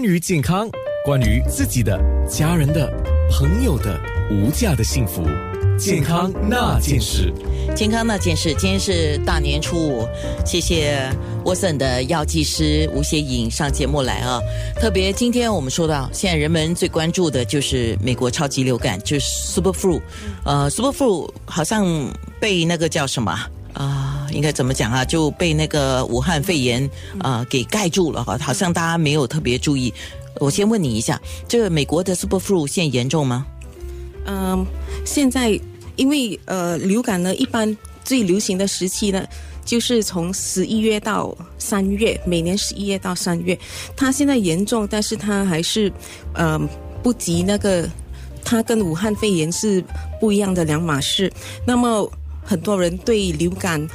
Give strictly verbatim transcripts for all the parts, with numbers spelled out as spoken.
关于健康，关于自己的、家人的、朋友的无价的幸福。健康那件事，健康那件事，今天是大年初五，谢谢 Watson 的药剂师吴协颖上节目来啊。特别今天我们说到，现在人们最关注的就是美国超级流感，就是 Super Flu。呃 ，Super Flu 好像被那个叫什么啊？呃应该怎么讲啊？就被那个武汉肺炎啊、呃、给盖住了哈，好像大家没有特别注意。我先问你一下，这个美国的 Super Flu 现在严重吗？嗯，现在因为呃流感呢，一般最流行的时期呢，就是从十一月到三月，每年十一月到三月。它现在严重，但是它还是呃不及那个，它跟武汉肺炎是不一样的两码事。那么很多人对流感、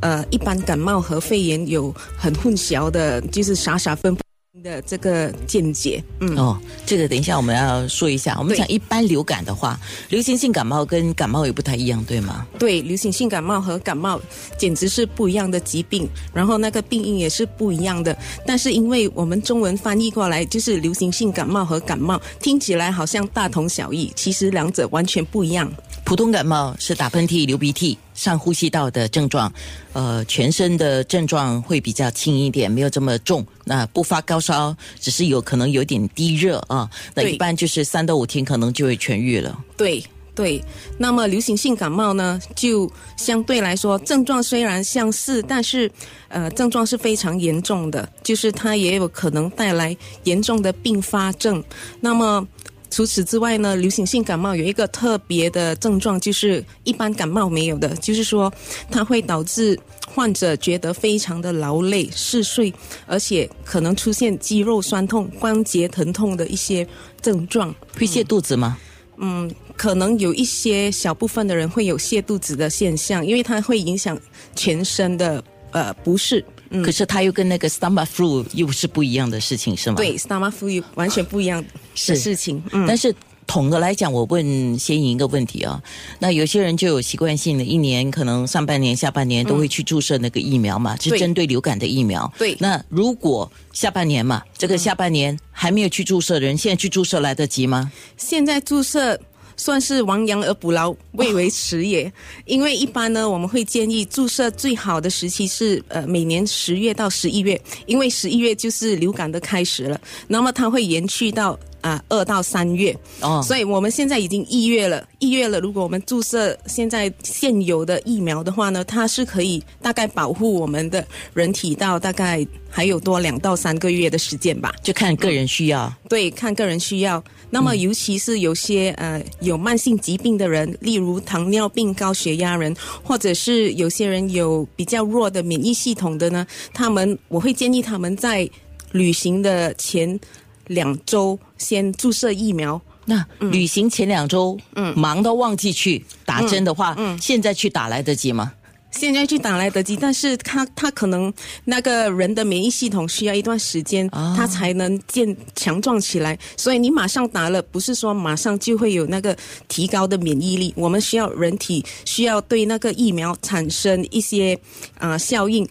呃，一般感冒和肺炎有很混淆的，就是傻傻分不清的这个见解。嗯，哦，这个等一下我们要说一下。我们讲一般流感的话，流行性感冒跟感冒也不太一样，对吗？对，流行性感冒和感冒简直是不一样的疾病，然后那个病因也是不一样的。但是因为我们中文翻译过来就是流行性感冒和感冒，听起来好像大同小异，其实两者完全不一样。普通感冒是打喷嚏、流鼻涕、上呼吸道的症状，呃，全身的症状会比较轻一点，没有这么重。那不发高烧，只是有可能有点低热啊。那一般就是三到五天可能就会痊愈了。对对，那么流行性感冒呢，就相对来说症状虽然相似，但是呃，症状是非常严重的，就是它也有可能带来严重的并发症。那么除此之外呢，流行性感冒有一个特别的症状，就是一般感冒没有的，就是说它会导致患者觉得非常的劳累、嗜睡，而且可能出现肌肉酸痛、关节疼痛的一些症状。会泻肚子吗？嗯，可能有一些小部分的人会有泻肚子的现象，因为它会影响全身的呃不适。嗯、可是它又跟那个 stomach flu 又是不一样的事情，是吗？对， stomach flu 完全不一样的事情。是嗯、但是统的来讲，我问先一个问题啊，那有些人就有习惯性的，一年可能上半年、下半年都会去注射那个疫苗嘛，嗯、是针对流感的疫苗。对。那如果下半年嘛，这个下半年还没有去注射的人，现在去注射来得及吗？现在注射算是亡羊而补牢，未为迟也。因为一般呢，我们会建议注射最好的时期是呃每年十月到十一月，因为十一月就是流感的开始了，那么它会延续到啊二到三月。哦，所以我们现在已经一月了，一月了。如果我们注射现在现有的疫苗的话呢，它是可以大概保护我们的人体到大概还有多两到三个月的时间吧，就看个人需要。对，看个人需要。那么尤其是有些呃有慢性疾病的人，例如糖尿病、高血压人，或者是有些人有比较弱的免疫系统的呢，他们我会建议他们在旅行的前两周先注射疫苗。那旅行前两周，嗯，忙到忘记去打针的话，嗯，嗯现在去打来得及吗？现在去打来得及，但是他他可能那个人的免疫系统需要一段时间，哦、他才能健强壮起来。所以你马上打了，不是说马上就会有那个提高的免疫力。我们需要人体需要对那个疫苗产生一些啊、呃、效应，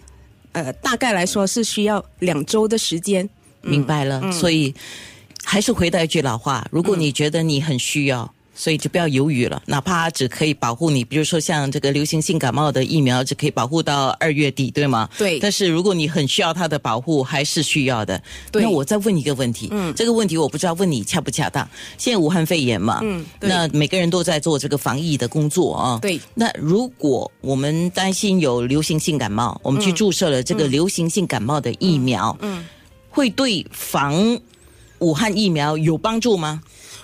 呃，大概来说是需要两周的时间。明白了，嗯、所以还是回到一句老话：如果你觉得你很需要。嗯所以就不要犹豫了，哪怕只可以保护你，比如说像这个流行性感冒的疫苗，只可以保护到二月底，对吗？对。但是如果你很需要它的保护，还是需要的。对。那我再问一个问题，嗯，这个问题我不知道问你恰不恰当。现在武汉肺炎嘛，嗯，那每个人都在做这个防疫的工作啊。对。那如果我们担心有流行性感冒，我们去注射了这个流行性感冒的疫苗，嗯，嗯嗯会对防武汉疫苗有帮助吗？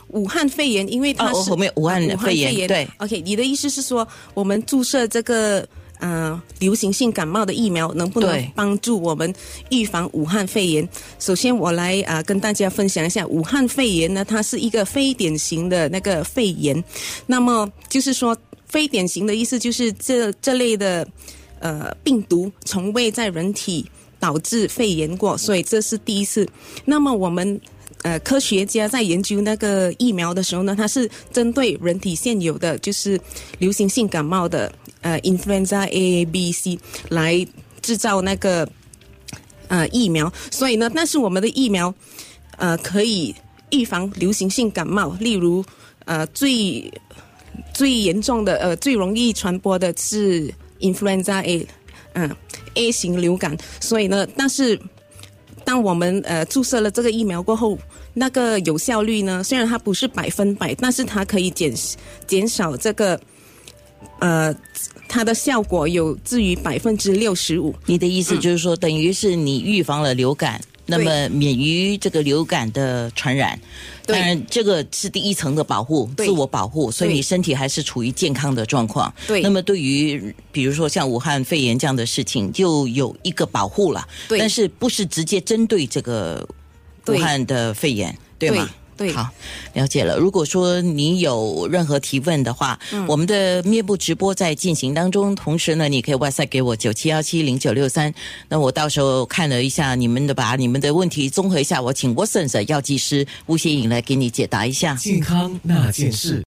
武汉肺炎，因为它是、哦、武汉肺炎，肺炎对。OK， 你的意思是说，我们注射这个呃流行性感冒的疫苗，能不能帮助我们预防武汉肺炎？首先，我来啊、呃、跟大家分享一下，武汉肺炎呢，它是一个非典型的那个肺炎。那么就是说，非典型的意思就是这这类的呃病毒从未在人体导致肺炎过，所以这是第一次。那么我们。呃，科学家在研究那个疫苗的时候呢，它是针对人体现有的就是流行性感冒的呃 influenza A、B、C 来制造那个呃疫苗，所以呢，但是我们的疫苗呃可以预防流行性感冒，例如呃最最严重的呃最容易传播的是 influenza A， 嗯、呃、A 型流感。所以呢，但是当我们呃注射了这个疫苗过后，那个有效率呢，虽然它不是百分百，但是它可以减减少这个呃它的效果有至于百分之六十五。你的意思就是说、嗯、等于是你预防了流感，那么免于这个流感的传染。当然这个是第一层的保护，自我保护，所以你身体还是处于健康的状况。对，那么对于比如说像武汉肺炎这样的事情就有一个保护了，对，但是不是直接针对这个武汉的肺炎， 对, 对吗？对，好，了解了。如果说你有任何提问的话、嗯、我们的面部直播在进行当中，同时呢你可以 WhatsApp 给我九七一七零九六三，那我到时候看了一下你们的，把你们的问题综合一下，我请 Watson 药剂师吴协颖来给你解答一下健康那件事。